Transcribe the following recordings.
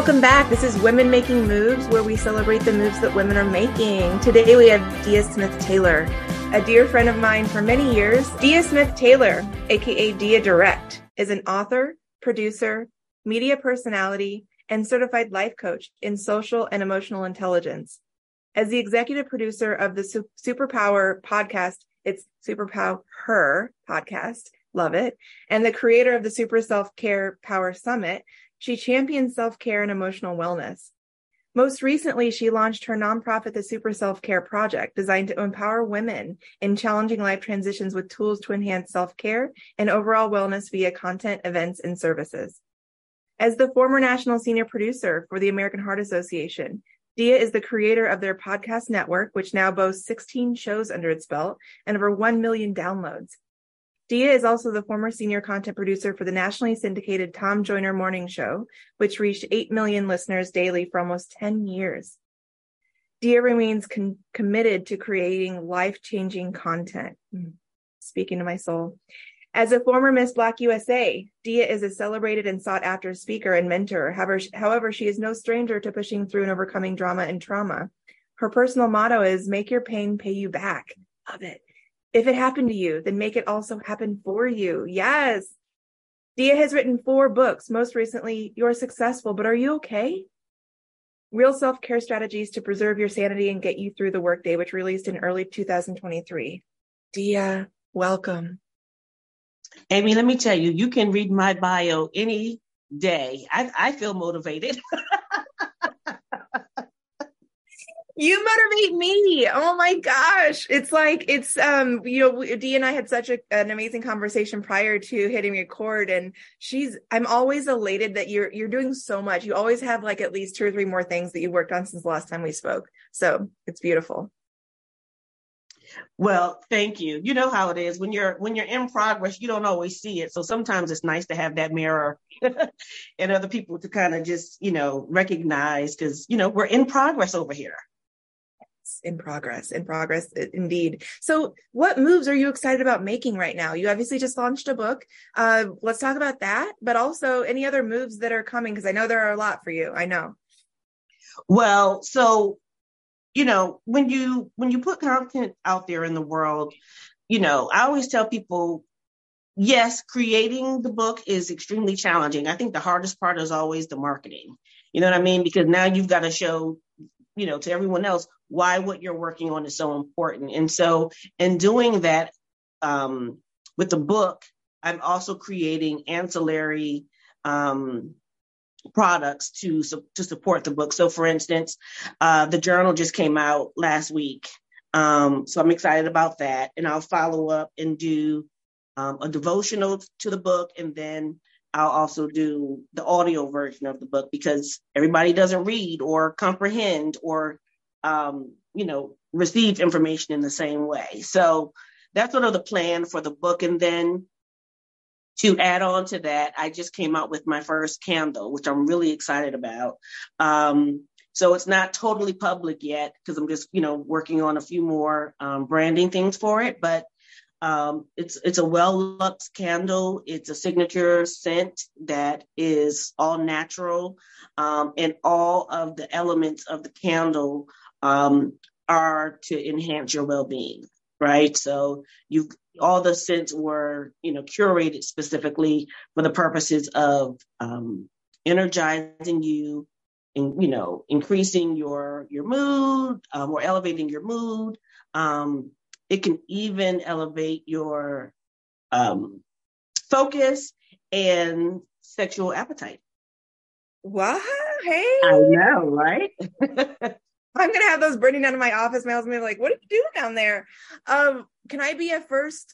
welcome back. This is Women Making Moves, where we celebrate the moves that women are making. Today we have Deya Smith-Taylor, a dear friend of mine for many years. Deya Smith-Taylor, aka Deya Direct, is an author, producer, media personality, and certified life coach in social and emotional intelligence. As the executive producer of the Superpower podcast, it's Superpower Her podcast, love it, and the creator of the Super Self-Care Power Summit, she champions self-care and emotional wellness. Most recently, she launched her nonprofit, the Super Self-Care Project, designed to empower women in challenging life transitions with tools to enhance self-care and overall wellness via content, events, and services. As the former national senior producer for the American Heart Association, Deya is the creator of their podcast network, which now boasts 16 shows under its belt and over 1 million downloads. Deya is also the former senior content producer for the nationally syndicated Tom Joyner Morning Show, which reached 8 million listeners daily for almost 10 years. Deya remains committed to creating life-changing content. Speaking to my soul. As a former Miss Black USA, Deya is a celebrated and sought-after speaker and mentor. However, she is no stranger to pushing through and overcoming drama and trauma. Her personal motto is, make your pain pay you back. Love it. If it happened to you, then make it also happen for you. Yes. Deya has written 4 books, most recently, You're Successful, But Are You Ok? Real Self-Care Strategies to Preserve Your Sanity and Get You Through the Workday, which released in early 2023. Deya, welcome. Amy, let me tell you, you can read my bio any day. I feel motivated. You motivate me. Oh my gosh. It's like, it's, Deya and I had such an amazing conversation prior to hitting record, and I'm always elated that you're doing so much. You always have like at least 2 or 3 more things that you worked on since the last time we spoke. So it's beautiful. Well, thank you. You know how it is when you're in progress, you don't always see it. So sometimes it's nice to have that mirror and other people to kind of just, recognize, because, we're in progress over here. In progress, indeed. So what moves are you excited about making right now? You obviously just launched a book. Let's talk about that, but also any other moves that are coming, because I know there are a lot for you. I know. Well, so, when you put content out there in the world, I always tell people, yes, creating the book is extremely challenging. I think the hardest part is always the marketing. You know what I mean? Because now you've got to show, to everyone else, why what you're working on is so important. And so in doing that, with the book, I'm also creating ancillary products to support the book. So for instance, the journal just came out last week. So I'm excited about that. And I'll follow up and do a devotional to the book. And then I'll also do the audio version of the book, because everybody doesn't read or comprehend or, receive information in the same way. So that's sort of the plan for the book. And then to add on to that, I just came out with my first candle, which I'm really excited about. So it's not totally public yet, because I'm just, working on a few more branding things for it, but it's a well-luxed candle. It's a signature scent that is all natural, and all of the elements of the candle are to enhance your well-being, right? So all the scents were, curated specifically for the purposes of energizing you and, increasing your mood, or elevating your mood. It can even elevate your focus and sexual appetite. Wow. Hey. I know, right? I'm going to have those burning down in my office. My husband will be like, what do you do down there? Can I be a first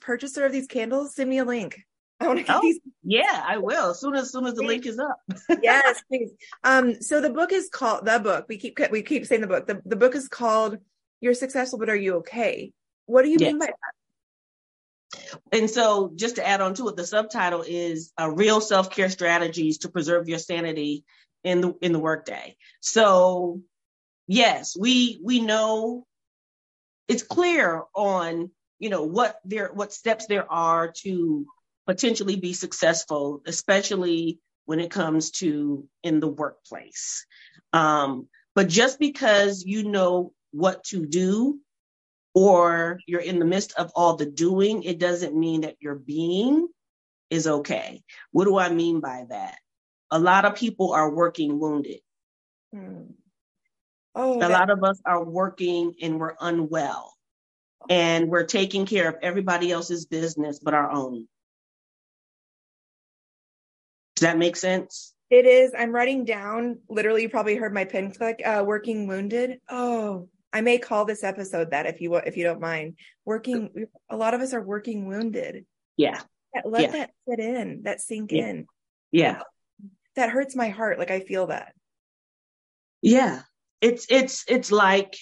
purchaser of these candles? Send me a link. I want to get these. Yeah, I will. As soon as the link is up. Yes, please. So the book is called The Book. We keep saying the book. The book is called You're Successful, But Are You OK? What do you mean by that? And so just to add on to it, the subtitle is Real Self-Care Strategies to Preserve Your Sanity in the Workday. So yes, we know it's clear on, what steps there are to potentially be successful, especially when it comes to in the workplace. But just because you know what to do or you're in the midst of all the doing, it doesn't mean that your being is okay. What do I mean by that? A lot of people are working wounded. A lot of us are working and we're unwell and we're taking care of everybody else's business but our own. Does that make sense? It is. I'm writing down, literally, you probably heard my pen click, working wounded. Oh, I may call this episode that if you don't mind. Working, a lot of us are working wounded. Yeah. Let that sit in, that sink in. Yeah. That hurts my heart. Like I feel that. Yeah. It's like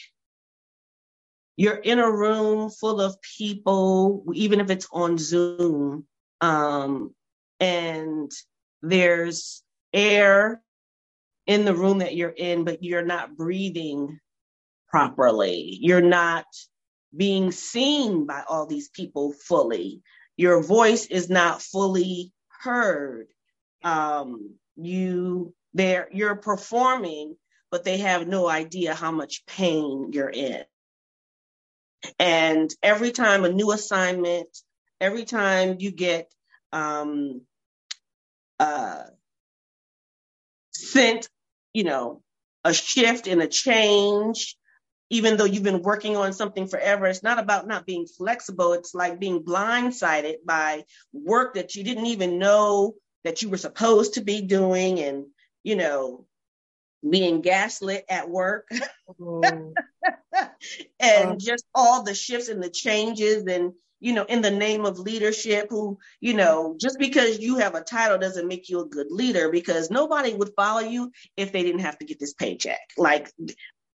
you're in a room full of people, even if it's on Zoom, and there's air in the room that you're in, but you're not breathing properly. You're not being seen by all these people fully. Your voice is not fully heard. You're performing, but they have no idea how much pain you're in. And every time a new assignment, every time you get sent, a shift and a change, even though you've been working on something forever, it's not about not being flexible. It's like being blindsided by work that you didn't even know that you were supposed to be doing and, being gaslit at work and just all the shifts and the changes and, in the name of leadership who, just because you have a title doesn't make you a good leader because nobody would follow you if they didn't have to get this paycheck. Like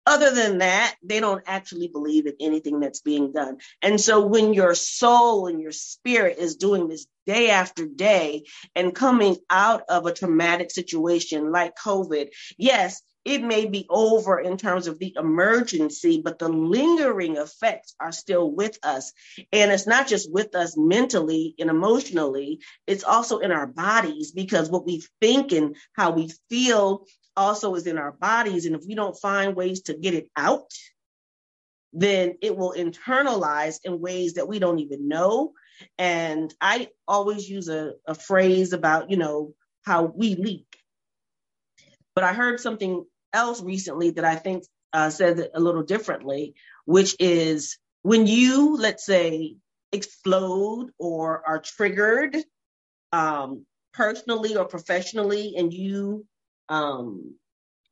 other than that, they don't actually believe in anything that's being done. And so when your soul and your spirit is doing this day after day and coming out of a traumatic situation like COVID, yes, it may be over in terms of the emergency, but the lingering effects are still with us. And it's not just with us mentally and emotionally, it's also in our bodies because what we think and how we feel also is in our bodies. And if we don't find ways to get it out, then it will internalize in ways that we don't even know. And I always use a phrase about, how we leak. But I heard something else recently that I think says it a little differently, which is when you, let's say, explode or are triggered personally or professionally, and you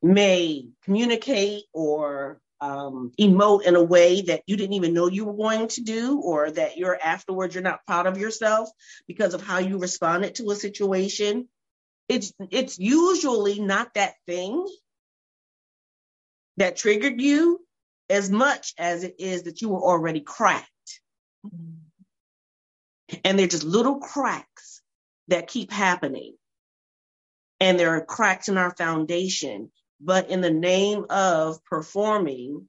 may communicate or emote in a way that you didn't even know you were going to do, or that you're not proud of yourself because of how you responded to a situation. It's usually not that thing that triggered you as much as it is that you were already cracked. And they're just little cracks that keep happening. And there are cracks in our foundation, but in the name of performing,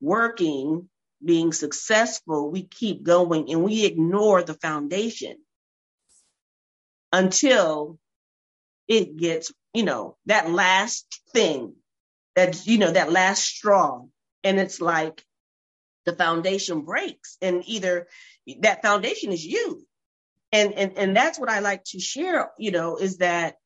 working, being successful, we keep going and we ignore the foundation until it gets, that last thing that, that last straw. And it's like the foundation breaks and either that foundation is you. And that's what I like to share, is that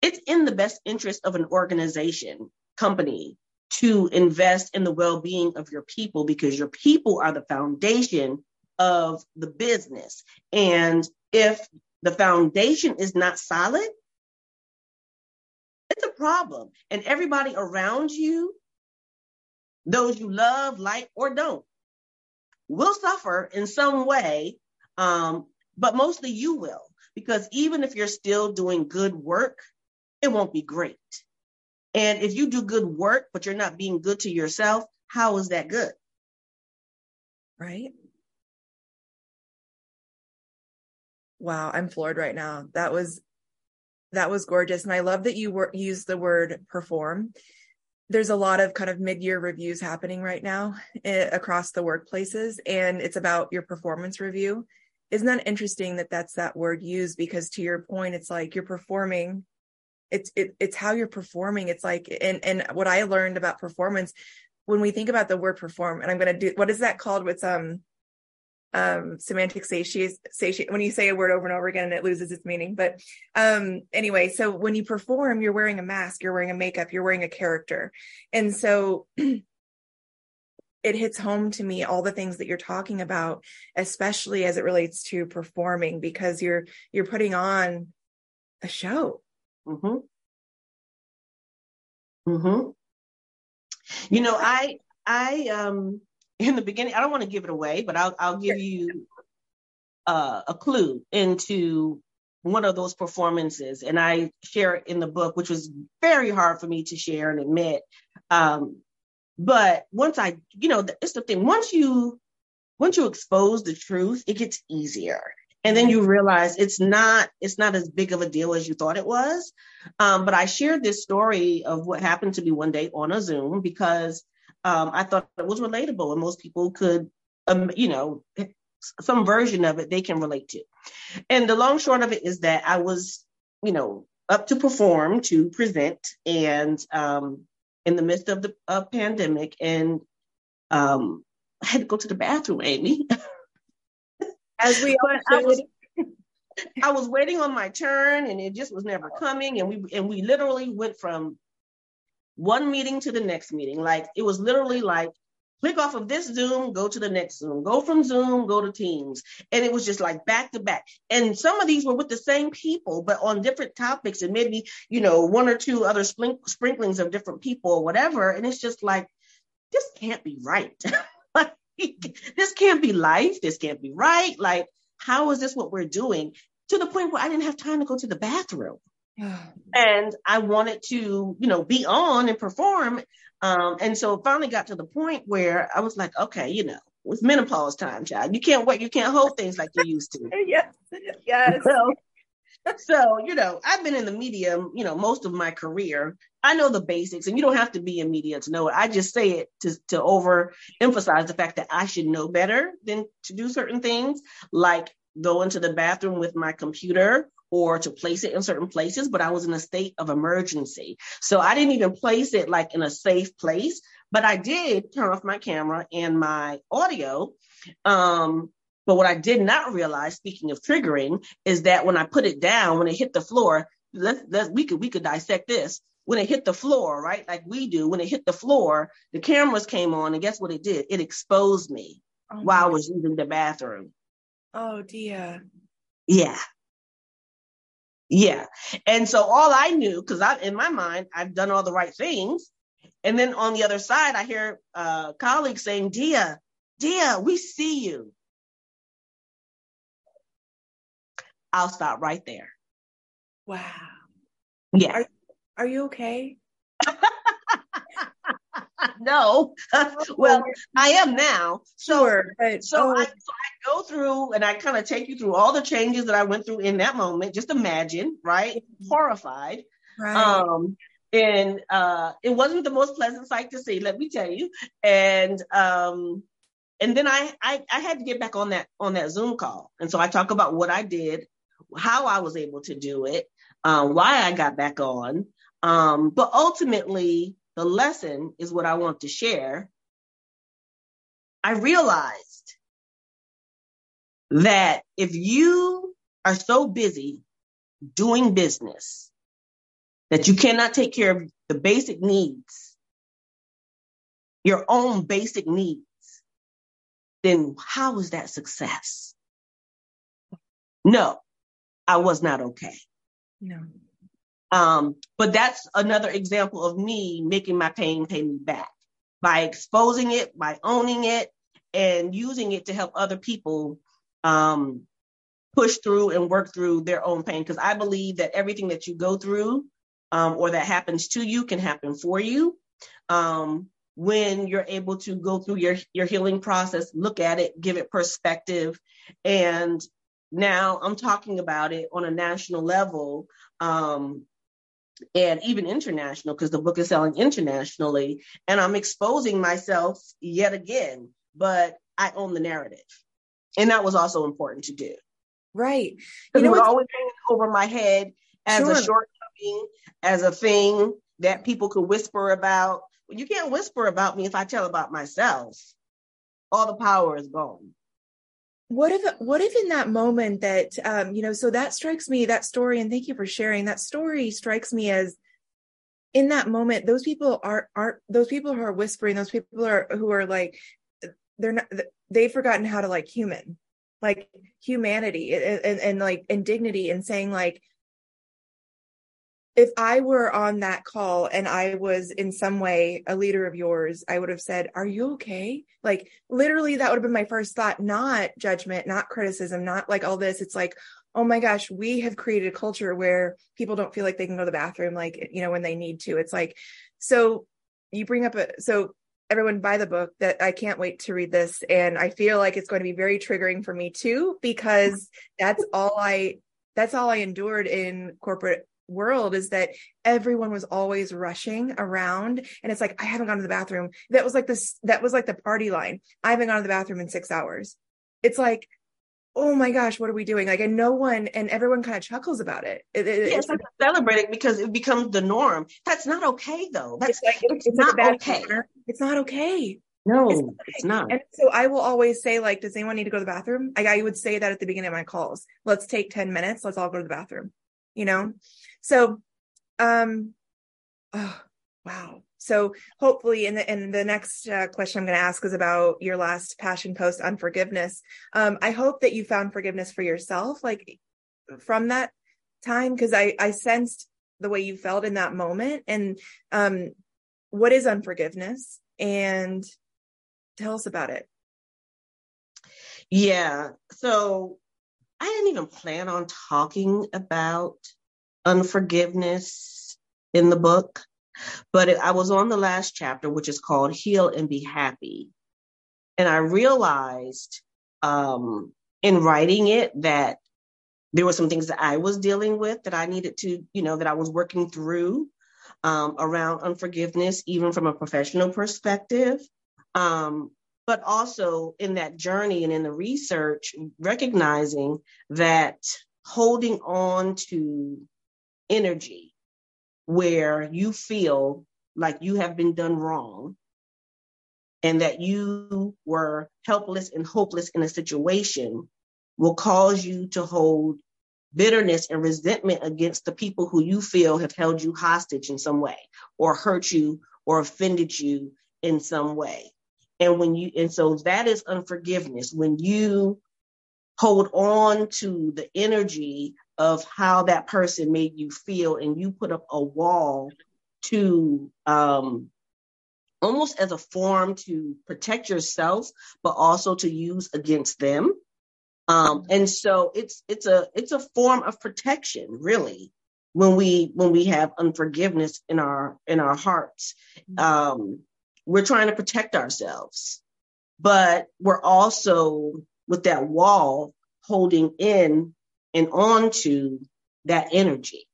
it's in the best interest of an organization, company, to invest in the well-being of your people because your people are the foundation of the business. And if the foundation is not solid, it's a problem. And everybody around you, those you love, like, or don't, will suffer in some way, but mostly you will, because even if you're still doing good work, it won't be great. And if you do good work, but you're not being good to yourself, how is that good? Right? Wow, I'm floored right now. That was gorgeous. And I love that you used the word perform. There's a lot of kind of mid-year reviews happening right now across the workplaces, and it's about your performance review. Isn't that interesting that that's that word used? Because to your point, it's like you're performing. It's how you're performing. It's like, and what I learned about performance, when we think about the word perform, and I'm going to do, what is that called? What's semantic satiation, when you say a word over and over again and it loses its meaning. But anyway, so when you perform, you're wearing a mask, you're wearing a makeup, you're wearing a character. And so it hits home to me, all the things that you're talking about, especially as it relates to performing, because you're putting on a show. Mm-hmm. Mm-hmm. You know, I in the beginning, I don't want to give it away, but I'll give you a clue into one of those performances. And I share it in the book, which was very hard for me to share and admit. But once I, you know, it's the thing, once you expose the truth, it gets easier. And then you realize it's not as big of a deal as you thought it was. But I shared this story of what happened to me one day on a Zoom because I thought it was relatable and most people could, you know, some version of it they can relate to. And the long short of it is that I was, you know, up to perform, to present, and in the midst of the pandemic, and I had to go to the bathroom, Amy. As we all I was waiting on my turn and it just was never coming. And we literally went from one meeting to the next meeting. Like, it was literally like, click off of this Zoom, go to the next Zoom, go from Zoom, go to Teams. And it was just like back to back. And some of these were with the same people, but on different topics and maybe, you know, one or two other sprinklings of different people or whatever. And it's just like, this can't be right. Like, this can't be life. This can't be right. Like, how is this what we're doing? To the point where I didn't have time to go to the bathroom. And I wanted to, you know, be on and perform. And so it finally got to the point where I was like, okay, you know, it's menopause time, child. You can't wait. You can't hold things like you used to. Yes. Yes. So, you know, I've been in the media, you know, most of my career. I know the basics, and you don't have to be in media to know it. I just say it to overemphasize the fact that I should know better than to do certain things, like go into the bathroom with my computer or to place it in certain places, but I was in a state of emergency. So I didn't even place it like in a safe place, but I did turn off my camera and my audio. But what I did not realize, speaking of triggering, is that when I put it down, when it hit the floor, we could dissect this. When it hit the floor, right? Like we do, when it hit the floor, the cameras came on, and guess what it did? It exposed me while I was using the bathroom. Oh dear. Yeah. Yeah. And so all I knew, because in my mind, I've done all the right things. And then on the other side, I hear colleagues saying, Deya, we see you. I'll stop right there. Wow. Yeah. Are you okay? No. Well, I am now. Sure. So I go through and I kind of take you through all the changes that I went through in that moment. Just imagine, right? Horrified. Right. And it wasn't the most pleasant sight to see, let me tell you. And then I had to get back on that Zoom call. And so I talk about what I did, how I was able to do it, why I got back on. But ultimately, the lesson is what I want to share. I realized that if you are so busy doing business that you cannot take care of the basic needs, your own basic needs, then how is that success? No, I was not okay. No. But that's another example of me making my pain pay me back by exposing it, by owning it, and using it to help other people push through and work through their own pain. Because I believe that everything that you go through or that happens to you can happen for you. When you're able to go through your healing process, look at it, give it perspective. And now I'm talking about it on a national level and even international, because the book is selling internationally, and I'm exposing myself yet again, but I own the narrative. And that was also important to do. Right. Because it was always hanging over my head as a shortcoming, as a thing that people could whisper about. You can't whisper about me if I tell about myself. All the power is gone. What if in that moment that, so that strikes me, that story, and thank you for sharing, that story strikes me as in that moment, those people aren't those people who are whispering, those people who are like, they've forgotten how to like humanity and like, and dignity, and saying like, if I were on that call and I was in some way a leader of yours, I would have said, are you okay? Like literally that would have been my first thought, not judgment, not criticism, not like all this. It's like, oh my gosh, we have created a culture where people don't feel like they can go to the bathroom, like, when they need to. It's like, so you bring up so everyone buy the book that I can't wait to read this. And I feel like it's going to be very triggering for me too, because that's all I endured in corporate world, is that everyone was always rushing around. And it's like, I haven't gone to the bathroom. That was like the party line. I haven't gone to the bathroom in 6 hours. It's like, oh my gosh, what are we doing? Like, and no one, and everyone kind of chuckles about it. It's like celebrating because it becomes the norm. That's not okay though. It's not okay. It's not okay. No, it's not. And so I will always say, like, does anyone need to go to the bathroom? Like I would say that at the beginning of my calls, let's take 10 minutes. Let's all go to the bathroom. So, oh, wow. So hopefully in the next question I'm going to ask is about your last passion post on forgiveness. I hope that you found forgiveness for yourself, like from that time, because I sensed the way you felt in that moment. And what is unforgiveness? And tell us about it. Yeah. So I didn't even plan on talking about unforgiveness in the book, but I was on the last chapter, which is called Heal and Be Happy. And I realized in writing it that there were some things that I was dealing with that I needed to, that I was working through around unforgiveness, even from a professional perspective. But also in that journey and in the research, recognizing that holding on to energy where you feel like you have been done wrong and that you were helpless and hopeless in a situation will cause you to hold bitterness and resentment against the people who you feel have held you hostage in some way or hurt you or offended you in some way. And so that is unforgiveness, when you hold on to the energy of how that person made you feel and you put up a wall to almost as a form to protect yourself, but also to use against them. And so it's a form of protection, really, when we have unforgiveness in our hearts. We're trying to protect ourselves, but we're also with that wall holding in and onto that energy.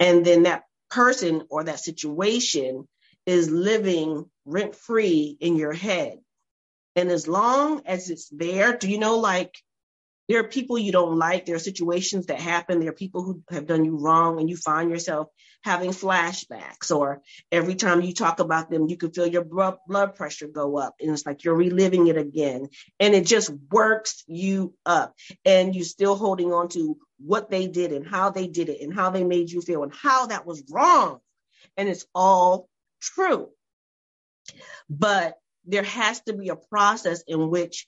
And then that person or that situation is living rent-free in your head. And as long as it's there, like there are people you don't like, there are situations that happen, there are people who have done you wrong, and you find yourself having flashbacks, or every time you talk about them, you can feel your blood pressure go up, and it's like you're reliving it again, and it just works you up, and you're still holding on to what they did and how they did it and how they made you feel and how that was wrong, and it's all true. But there has to be a process in which,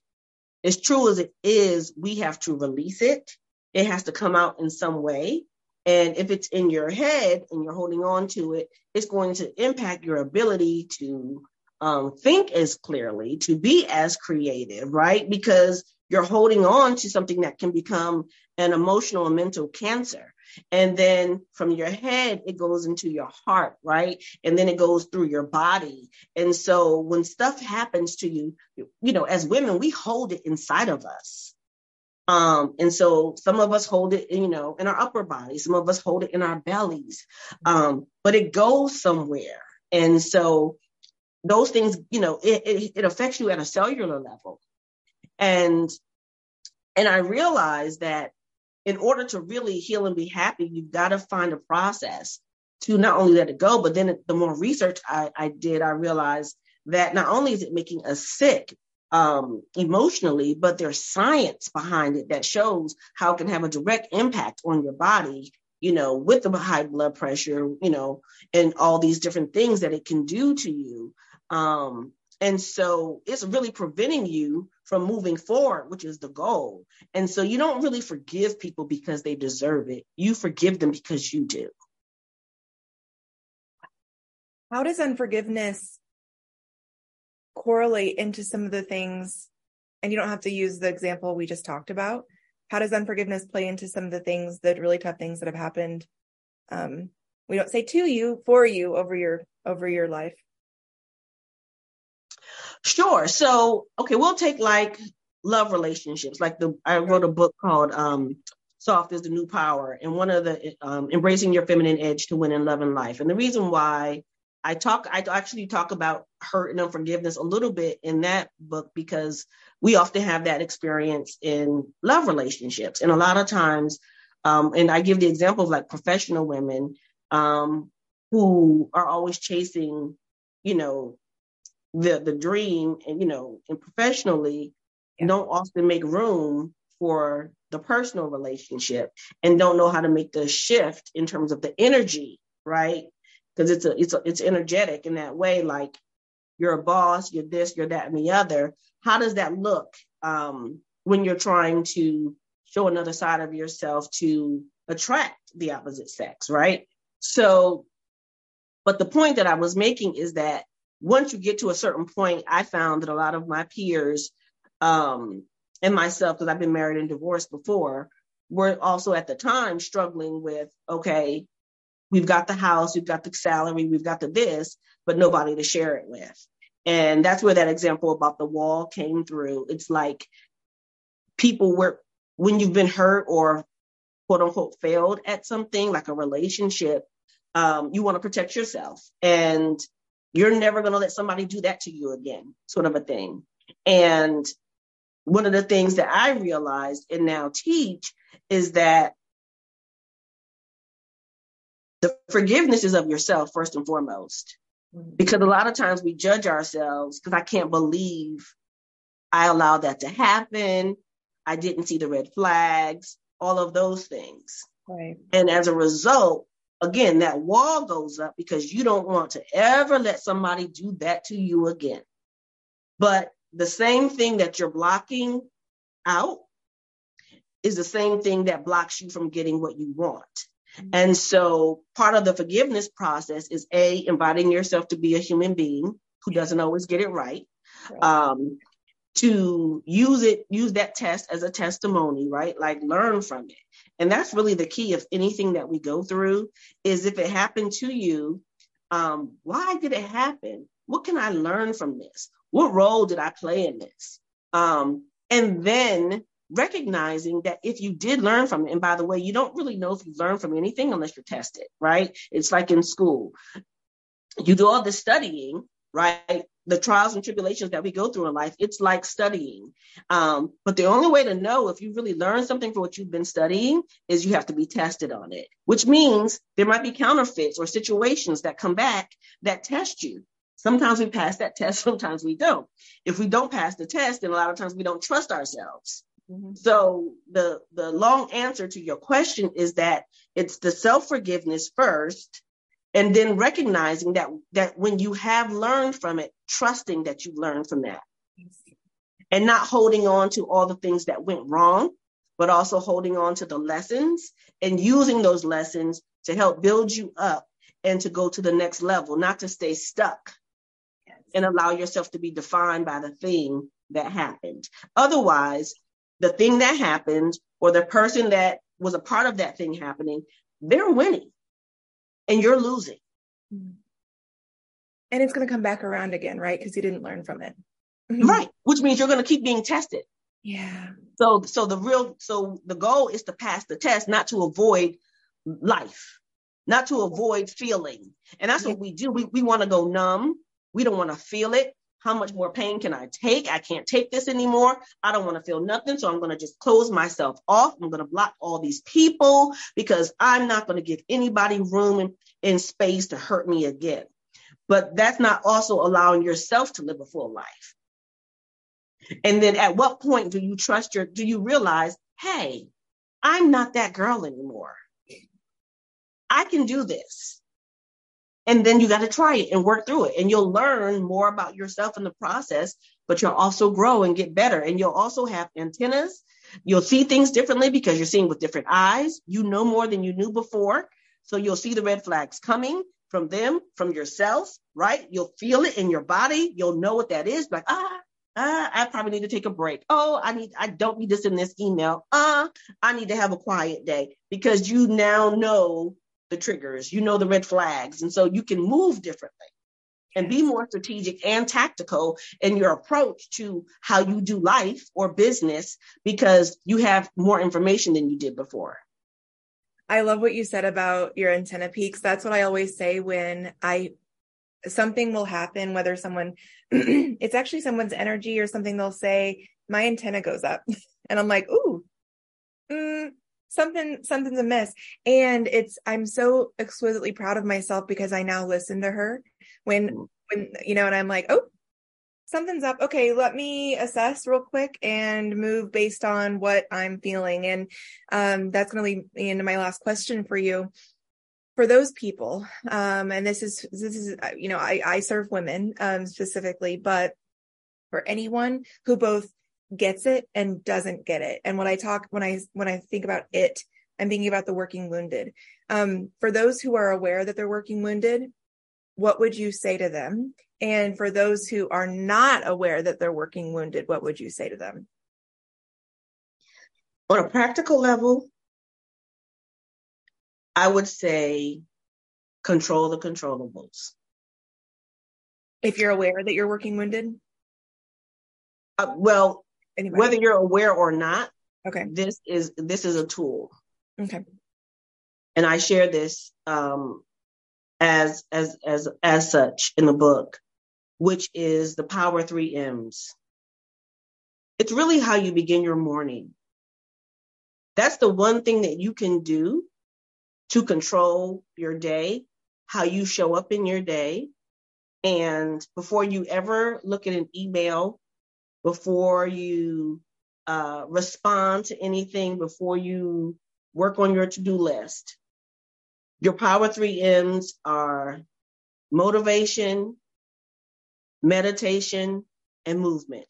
as true as it is, we have to release it. It has to come out in some way. And if it's in your head and you're holding on to it, it's going to impact your ability to think as clearly, to be as creative, right? Because you're holding on to something that can become an emotional and mental cancer. And then from your head, it goes into your heart, right? And then it goes through your body. And so when stuff happens to you, as women, we hold it inside of us. And so some of us hold it, in our upper body, some of us hold it in our bellies, but it goes somewhere. And so those things, it affects you at a cellular level. And And I realized that in order to really heal and be happy, you've got to find a process to not only let it go, but then the more research I did, I realized that not only is it making us sick emotionally, but there's science behind it that shows how it can have a direct impact on your body, you know, with the high blood pressure, you know, and all these different things that it can do to you. And so it's really preventing you from moving forward, which is the goal. And so you don't really forgive people because they deserve it. You forgive them because you do. How does unforgiveness correlate into some of the things, and you don't have to use the example we just talked about, how does unforgiveness play into some of the things, the really tough things that have happened? We don't say to you, for you, over your life. Sure. So, okay, we'll take like love relationships. Like I wrote a book called Soft is the New Power, and one of the embracing your feminine edge to win in love and life. And the reason why I actually talk about hurt and unforgiveness a little bit in that book, because we often have that experience in love relationships. And a lot of times, and I give the example of like professional women who are always chasing, you know, the dream, and, you know, and professionally don't often make room for the personal relationship, and don't know how to make the shift in terms of the energy, right? Because it's energetic in that way, like you're a boss, you're this, you're that, and the other. How does that look when you're trying to show another side of yourself to attract the opposite sex, right? So, but the point that I was making is that once you get to a certain point, I found that a lot of my peers and myself, because I've been married and divorced before, were also at the time struggling with, okay, we've got the house, we've got the salary, we've got the this, but nobody to share it with. And that's where that example about the wall came through. It's like people were, when you've been hurt or quote unquote failed at something like a relationship, you want to protect yourself, and you're never going to let somebody do that to you again, sort of a thing. And one of the things that I realized and now teach is that the forgiveness is of yourself first and foremost, because a lot of times we judge ourselves because I can't believe I allowed that to happen. I didn't see the red flags, all of those things. Right. And as a result, again, that wall goes up because you don't want to ever let somebody do that to you again. But the same thing that you're blocking out is the same thing that blocks you from getting what you want. And so part of the forgiveness process is A, inviting yourself to be a human being who doesn't always get it right, to use that test as a testimony, right? Like learn from it. And that's really the key of anything that we go through is if it happened to you, why did it happen? What can I learn from this? What role did I play in this? And then recognizing that if you did learn from it, and by the way, you don't really know if you learn from anything unless you're tested, right? It's like in school, you do all the studying, right? The trials and tribulations that we go through in life, it's like studying. But the only way to know if you really learn something from what you've been studying is you have to be tested on it, which means there might be counterfeits or situations that come back that test you. Sometimes we pass that test, sometimes we don't. If we don't pass the test, then a lot of times we don't trust ourselves. So the long answer to your question is that it's the self-forgiveness first, and then recognizing that when you have learned from it, trusting that you learned from that, and not holding on to all the things that went wrong, but also holding on to the lessons and using those lessons to help build you up and to go to the next level, not to stay stuck and allow yourself to be defined by the thing that happened. Otherwise, the thing that happened or the person that was a part of that thing happening, they're winning and you're losing. And it's going to come back around again, right? Because you didn't learn from it. Right. Which means you're going to keep being tested. Yeah. So the goal is to pass the test, not to avoid life, not to avoid feeling. And that's what we do. We want to go numb. We don't want to feel it. How much more pain can I take? I can't take this anymore. I don't want to feel nothing. So I'm going to just close myself off. I'm going to block all these people because I'm not going to give anybody room and space to hurt me again. But that's not also allowing yourself to live a full life. And then at what point do you trust your, do you realize, hey, I'm not that girl anymore. I can do this. And then you got to try it and work through it. And you'll learn more about yourself in the process, but you'll also grow and get better. And you'll also have antennas. You'll see things differently because you're seeing with different eyes. You know more than you knew before. So you'll see the red flags coming from them, from yourself, right? You'll feel it in your body. You'll know what that is. Like, I probably need to take a break. Oh, I don't need this in this email. I need to have a quiet day because you now know the triggers, you know, the red flags. And so you can move differently and be more strategic and tactical in your approach to how you do life or business because you have more information than you did before. I love what you said about your antenna peaks. That's what I always say when something will happen, whether someone, it's actually someone's energy or something they'll say, my antenna goes up. And I'm like, ooh, something's amiss. And I'm so exquisitely proud of myself because I now listen to her when, you know, and I'm like, oh, something's up. Okay. Let me assess real quick and move based on what I'm feeling. And, that's going to lead me into my last question for you. For those people, and this is, you know, I serve women, specifically, but for anyone who both gets it and doesn't get it. And when I think about it, I'm thinking about the working wounded. For those who are aware that they're working wounded, what would you say to them? And for those who are not aware that they're working wounded, what would you say to them? On a practical level, I would say control the controllables. If you're aware that you're working wounded? Well, anybody? Whether you're aware or not, okay. This is a tool. Okay. And I share this as such in the book, which is the power 3 M's. It's really how you begin your morning. That's the one thing that you can do to control your day, how you show up in your day. And before you ever look at an email, before you respond to anything, before you work on your to-do list. Your power 3 M's are motivation, meditation, and movement.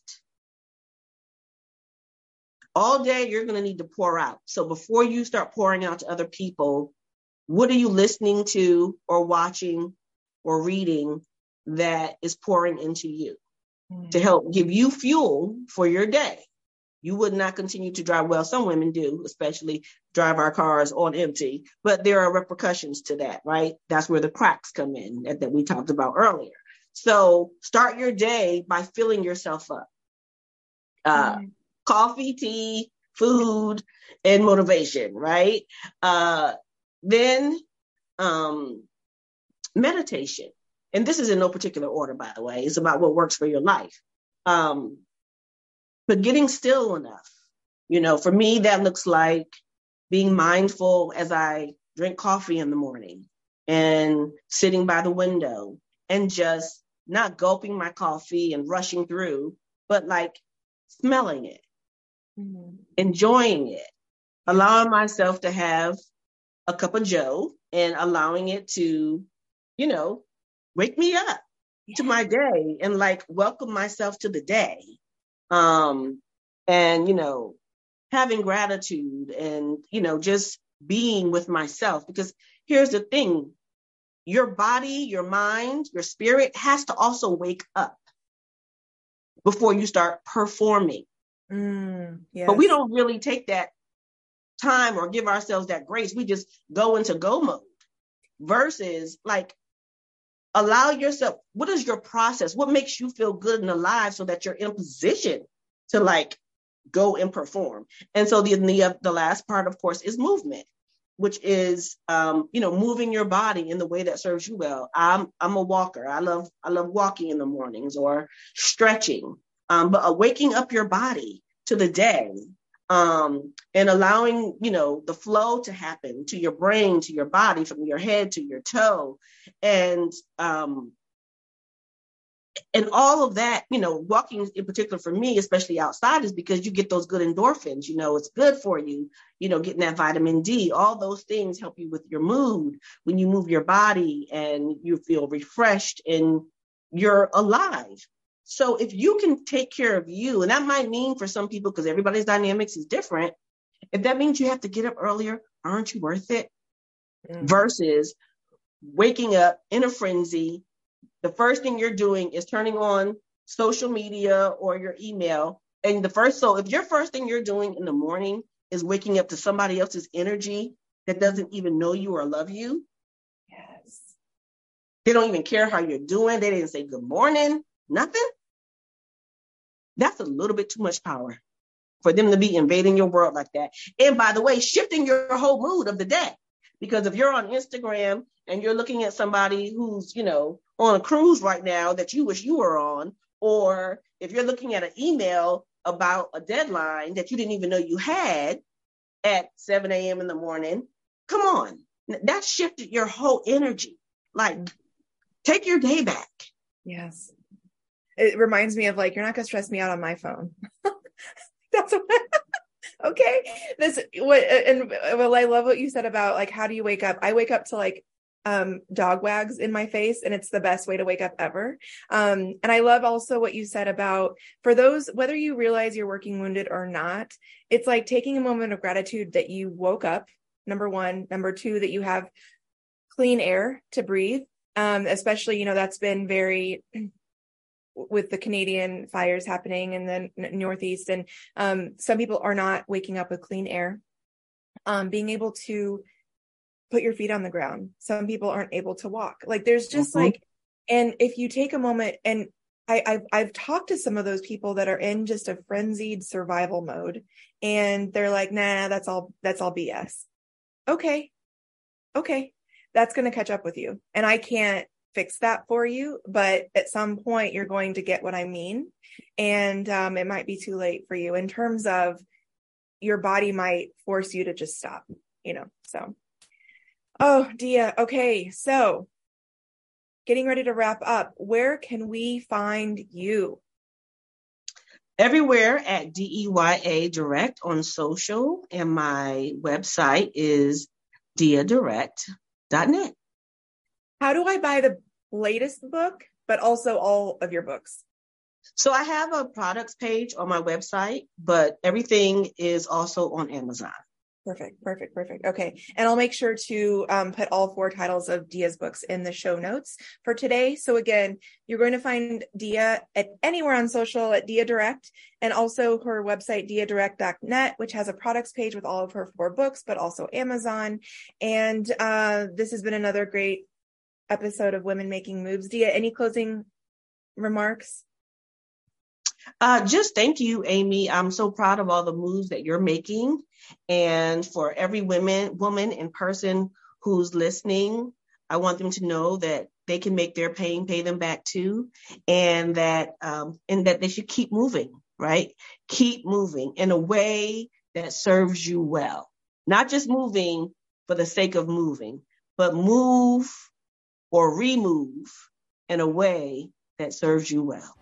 All day, you're going to need to pour out. So before you start pouring out to other people, what are you listening to or watching or reading that is pouring into you? To help give you fuel for your day. You would not continue to drive. Well, some women do, especially drive our cars on empty, but there are repercussions to that, right? That's where the cracks come in that we talked about earlier. So start your day by filling yourself up. Coffee, tea, food, and motivation, right? Then meditation. And this is in no particular order, by the way. It's about what works for your life. But getting still enough, you know, for me, that looks like being mindful as I drink coffee in the morning and sitting by the window and just not gulping my coffee and rushing through, but like smelling it, enjoying it, allowing myself to have a cup of joe and allowing it to, you know, wake me up to my day and like welcome myself to the day. And, you know, having gratitude and, you know, just being with myself, because here's the thing, your body, your mind, your spirit has to also wake up before you start performing. Yes. But we don't really take that time or give ourselves that grace. We just go into go mode versus like, allow yourself, what is your process? What makes you feel good and alive so that you're in position to like go and perform? And so the last part, of course, is movement. which is, moving your body in the way that serves you well. I'm a walker. I love walking in the mornings or stretching, but waking up your body to the day, and allowing, the flow to happen to your brain, to your body, from your head to your toe. And all of that, walking in particular for me, especially outside, is because you get those good endorphins. It's good for you, getting that vitamin D. All those things help you with your mood when you move your body and you feel refreshed and you're alive. So if you can take care of you, and that might mean for some people, because everybody's dynamics is different, if that means you have to get up earlier, aren't you worth it? Mm. Versus waking up in a frenzy. The first thing you're doing is turning on social media or your email. And so if your first thing you're doing in the morning is waking up to somebody else's energy that doesn't even know you or love you. Yes. They don't even care how you're doing. They didn't say good morning, nothing. That's a little bit too much power for them to be invading your world like that. And by the way, shifting your whole mood of the day. Because if you're on Instagram and you're looking at somebody who's, on a cruise right now that you wish you were on, or if you're looking at an email about a deadline that you didn't even know you had at 7 a.m. in the morning, come on. That shifted your whole energy. Take your day back. Yes. It reminds me of you're not going to stress me out on my phone. That's what okay. I love what you said about how do you wake up? I wake up to dog wags in my face, and it's the best way to wake up ever. And I love also what you said about, for those, whether you realize you're working wounded or not, it's taking a moment of gratitude that you woke up, number one, number two, that you have clean air to breathe. Especially, that's been very with the Canadian fires happening in the Northeast. And some people are not waking up with clean air, being able to put your feet on the ground. Some people aren't able to walk. There's just mm-hmm. And if you take a moment, and I've talked to some of those people that are in just a frenzied survival mode, and they're like, nah, that's all BS. Okay. That's going to catch up with you. And I can't fix that for you, but at some point you're going to get what I mean. And it might be too late for you, in terms of your body might force you to just stop, so. Oh, Deya. Okay. So getting ready to wrap up, where can we find you? Everywhere at Deya Direct on social. And my website is deyadirect.net. How do I buy the latest book, but also all of your books? So I have a products page on my website, but everything is also on Amazon. Perfect. Okay. And I'll make sure to put all four titles of Deya's books in the show notes for today. So again, you're going to find Deya at anywhere on social at Deya Direct, and also her website, deyadirect.net, which has a products page with all of her four books, but also Amazon. And this has been another great episode of Women Making Moves. Deya, any closing remarks? Just thank you, Amy. I'm so proud of all the moves that you're making. And for every woman and person who's listening, I want them to know that they can make their pain pay them back too. And that they should keep moving, right? Keep moving in a way that serves you well. Not just moving for the sake of moving, but move or remove in a way that serves you well.